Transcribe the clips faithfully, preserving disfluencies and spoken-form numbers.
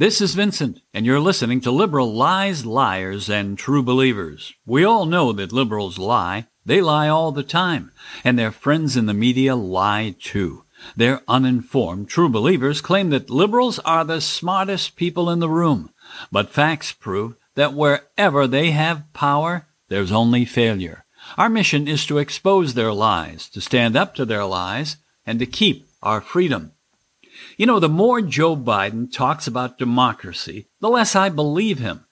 This is Vincent, and you're listening to Liberal Lies, Liars, and True Believers. We all know that liberals lie. They lie all the time, and their friends in the media lie too. Their uninformed true believers claim that liberals are the smartest people in the room, but facts prove that wherever they have power, there's only failure. Our mission is to expose their lies, to stand up to their lies, and to keep our freedom. You know, the more Joe Biden talks about democracy, the less I believe him.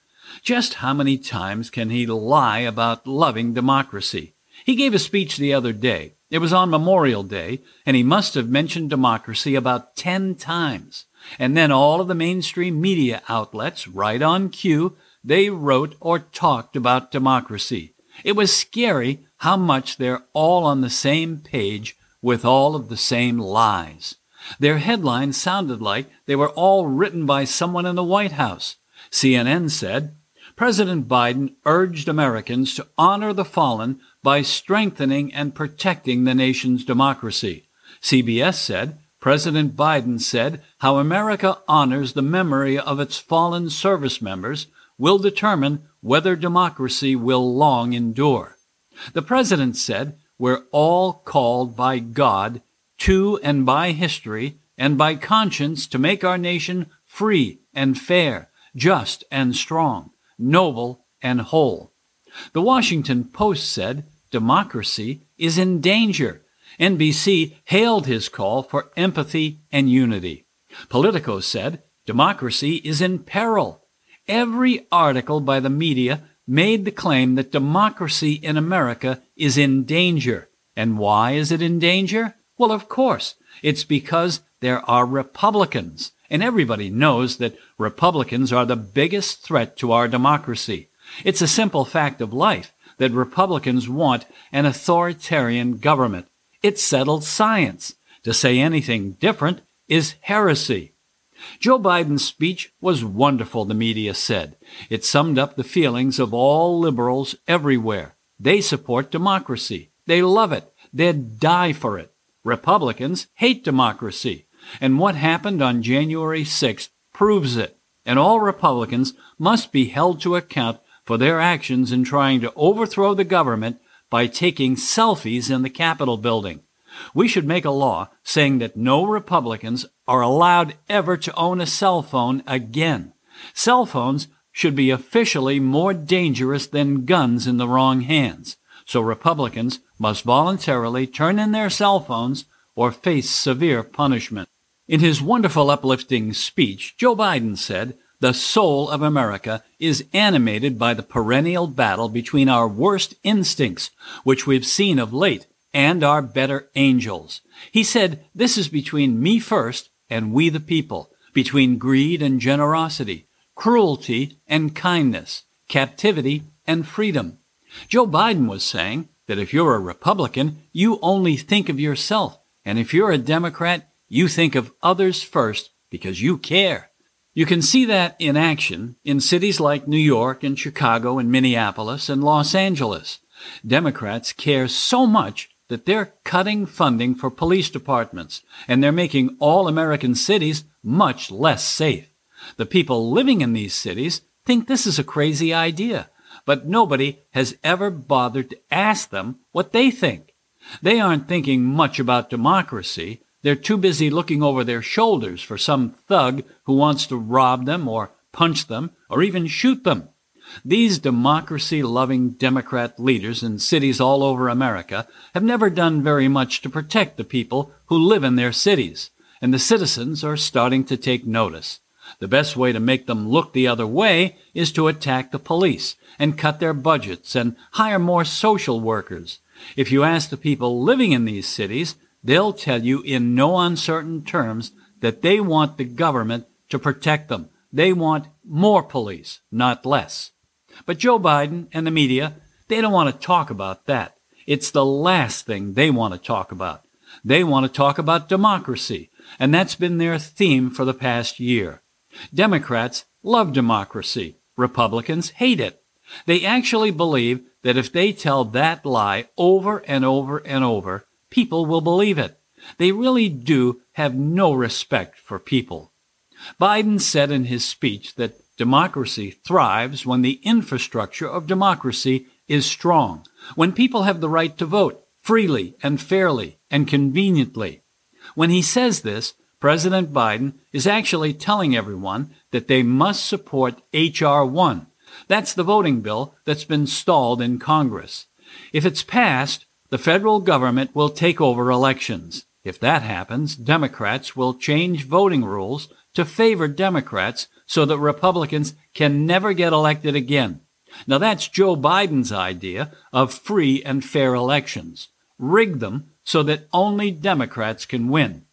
Just how many times can he lie about loving democracy? He gave a speech the other day. It was on Memorial Day, and he must have mentioned democracy about ten times. And then all of the mainstream media outlets, right on cue, they wrote or talked about democracy. It was scary how much they're all on the same page with all of the same lies. Their headlines sounded like they were all written by someone in the White House. C N N said, President Biden urged Americans to honor the fallen by strengthening and protecting the nation's democracy. C B S said, President Biden said how America honors the memory of its fallen service members will determine whether democracy will long endure. The president said, we're all called by God to and by history and by conscience to make our nation free and fair, just and strong, noble and whole. The Washington Post said democracy is in danger. N B C hailed his call for empathy and unity. Politico said democracy is in peril. Every article by the media made the claim that democracy in America is in danger. And why is it in danger? Well, of course, it's because there are Republicans, and everybody knows that Republicans are the biggest threat to our democracy. It's a simple fact of life that Republicans want an authoritarian government. It's settled science. To say anything different is heresy. Joe Biden's speech was wonderful, the media said. It summed up the feelings of all liberals everywhere. They support democracy. They love it. They'd die for it. Republicans hate democracy, and what happened on January sixth proves it, and all Republicans must be held to account for their actions in trying to overthrow the government by taking selfies in the Capitol building. We should make a law saying that no Republicans are allowed ever to own a cell phone again. Cell phones should be officially more dangerous than guns in the wrong hands. So Republicans must voluntarily turn in their cell phones or face severe punishment. In his wonderful uplifting speech, Joe Biden said, the soul of America is animated by the perennial battle between our worst instincts, which we've seen of late, and our better angels. He said, this is between me first and we the people, between greed and generosity, cruelty and kindness, captivity and freedom. Joe Biden was saying that if you're a Republican, you only think of yourself, and if you're a Democrat, you think of others first because you care. You can see that in action in cities like New York and Chicago and Minneapolis and Los Angeles. Democrats care so much that they're cutting funding for police departments, and they're making all American cities much less safe. The people living in these cities think this is a crazy idea, but nobody has ever bothered to ask them what they think. They aren't thinking much about democracy. They're too busy looking over their shoulders for some thug who wants to rob them or punch them or even shoot them. These democracy-loving Democrat leaders in cities all over America have never done very much to protect the people who live in their cities, and the citizens are starting to take notice. The best way to make them look the other way is to attack the police and cut their budgets and hire more social workers. If you ask the people living in these cities, they'll tell you in no uncertain terms that they want the government to protect them. They want more police, not less. But Joe Biden and the media, they don't want to talk about that. It's the last thing they want to talk about. They want to talk about democracy, and that's been their theme for the past year. Democrats love democracy. Republicans hate it. They actually believe that if they tell that lie over and over and over, people will believe it. They really do have no respect for people. Biden said in his speech that democracy thrives when the infrastructure of democracy is strong, when people have the right to vote freely and fairly and conveniently. When he says this, President Biden is actually telling everyone that they must support H R one. That's the voting bill that's been stalled in Congress. If it's passed, the federal government will take over elections. If that happens, Democrats will change voting rules to favor Democrats so that Republicans can never get elected again. Now that's Joe Biden's idea of free and fair elections. Rig them so that only Democrats can win.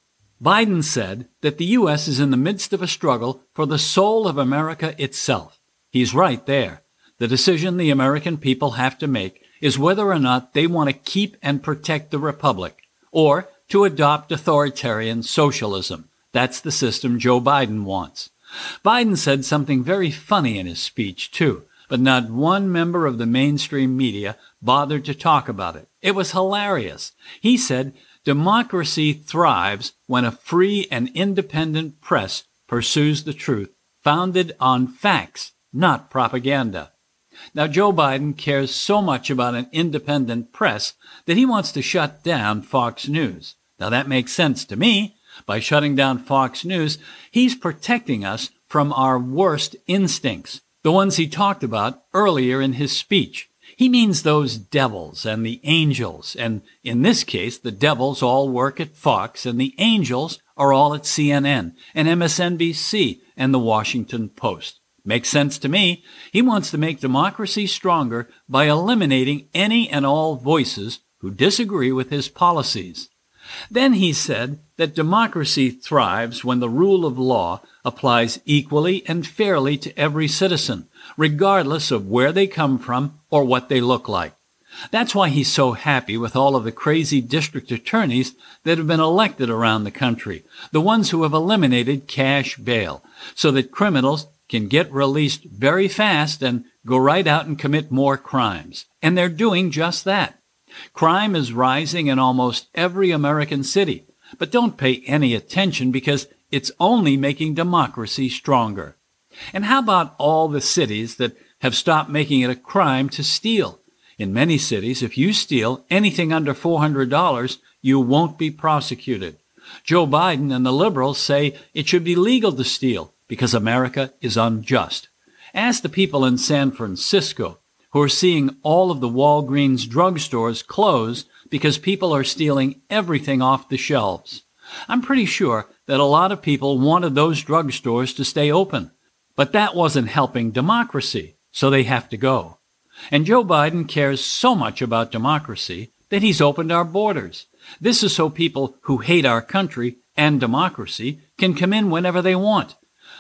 Biden said that the U S is in the midst of a struggle for the soul of America itself. He's right there. The decision the American people have to make is whether or not they want to keep and protect the republic or to adopt authoritarian socialism. That's the system Joe Biden wants. Biden said something very funny in his speech, too, but not one member of the mainstream media bothered to talk about it. It was hilarious. He said, "Democracy thrives when a free and independent press pursues the truth, founded on facts, not propaganda." Now, Joe Biden cares so much about an independent press that he wants to shut down Fox News. Now, that makes sense to me. By shutting down Fox News, he's protecting us from our worst instincts, the ones he talked about earlier in his speech. He means those devils and the angels, and in this case, the devils all work at Fox, and the angels are all at C N N and M S N B C and the Washington Post. Makes sense to me. He wants to make democracy stronger by eliminating any and all voices who disagree with his policies. Then he said that democracy thrives when the rule of law applies equally and fairly to every citizen, regardless of where they come from or what they look like. That's why he's so happy with all of the crazy district attorneys that have been elected around the country, the ones who have eliminated cash bail, so that criminals can get released very fast and go right out and commit more crimes. And they're doing just that. Crime is rising in almost every American city, but don't pay any attention because it's only making democracy stronger. And how about all the cities that have stopped making it a crime to steal? In many cities, if you steal anything under four hundred dollars, you won't be prosecuted. Joe Biden and the liberals say it should be legal to steal because America is unjust. Ask the people in San Francisco who are seeing all of the Walgreens drugstores close because people are stealing everything off the shelves. I'm pretty sure that a lot of people wanted those drugstores to stay open, but that wasn't helping democracy, so they have to go. And Joe Biden cares so much about democracy that he's opened our borders. This is so people who hate our country and democracy can come in whenever they want.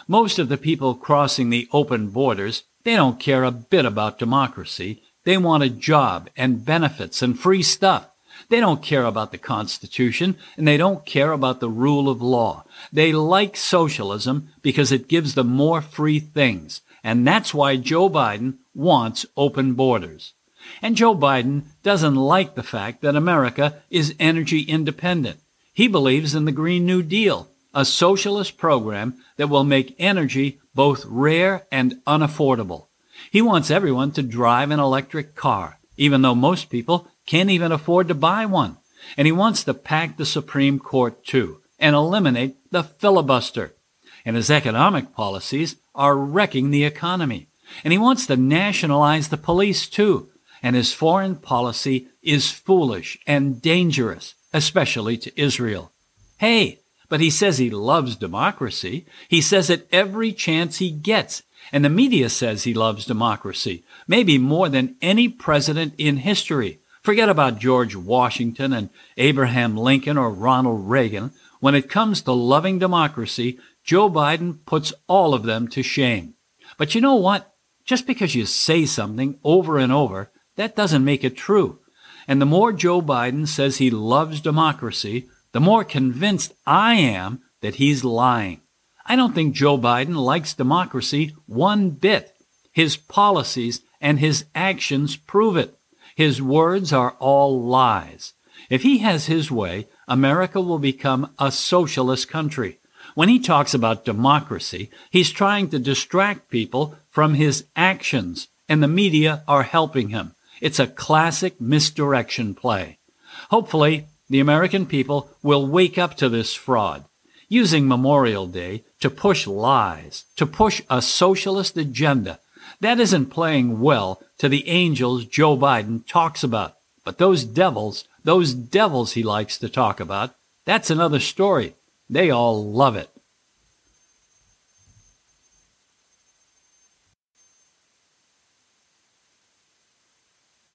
Most of the people crossing the open borders, they don't care a bit about democracy. They want a job and benefits and free stuff. They don't care about the Constitution, and they don't care about the rule of law. They like socialism because it gives them more free things, and that's why Joe Biden wants open borders. And Joe Biden doesn't like the fact that America is energy independent. He believes in the Green New Deal, a socialist program that will make energy both rare and unaffordable. He wants everyone to drive an electric car, even though most people can't even afford to buy one. And he wants to pack the Supreme Court, too, and eliminate the filibuster. And his economic policies are wrecking the economy. And he wants to nationalize the police, too. And his foreign policy is foolish and dangerous, especially to Israel. Hey, but he says he loves democracy. He says it every chance he gets. And the media says he loves democracy, maybe more than any president in history. Forget about George Washington and Abraham Lincoln or Ronald Reagan. When it comes to loving democracy, Joe Biden puts all of them to shame. But you know what? Just because you say something over and over, that doesn't make it true. And the more Joe Biden says he loves democracy, the more convinced I am that he's lying. I don't think Joe Biden likes democracy one bit. His policies and his actions prove it. His words are all lies. If he has his way, America will become a socialist country. When he talks about democracy, he's trying to distract people from his actions, and the media are helping him. It's a classic misdirection play. Hopefully, the American people will wake up to this fraud, using Memorial Day to push lies, to push a socialist agenda. That isn't playing well to the angels Joe Biden talks about. But those devils, those devils he likes to talk about, that's another story. They all love it.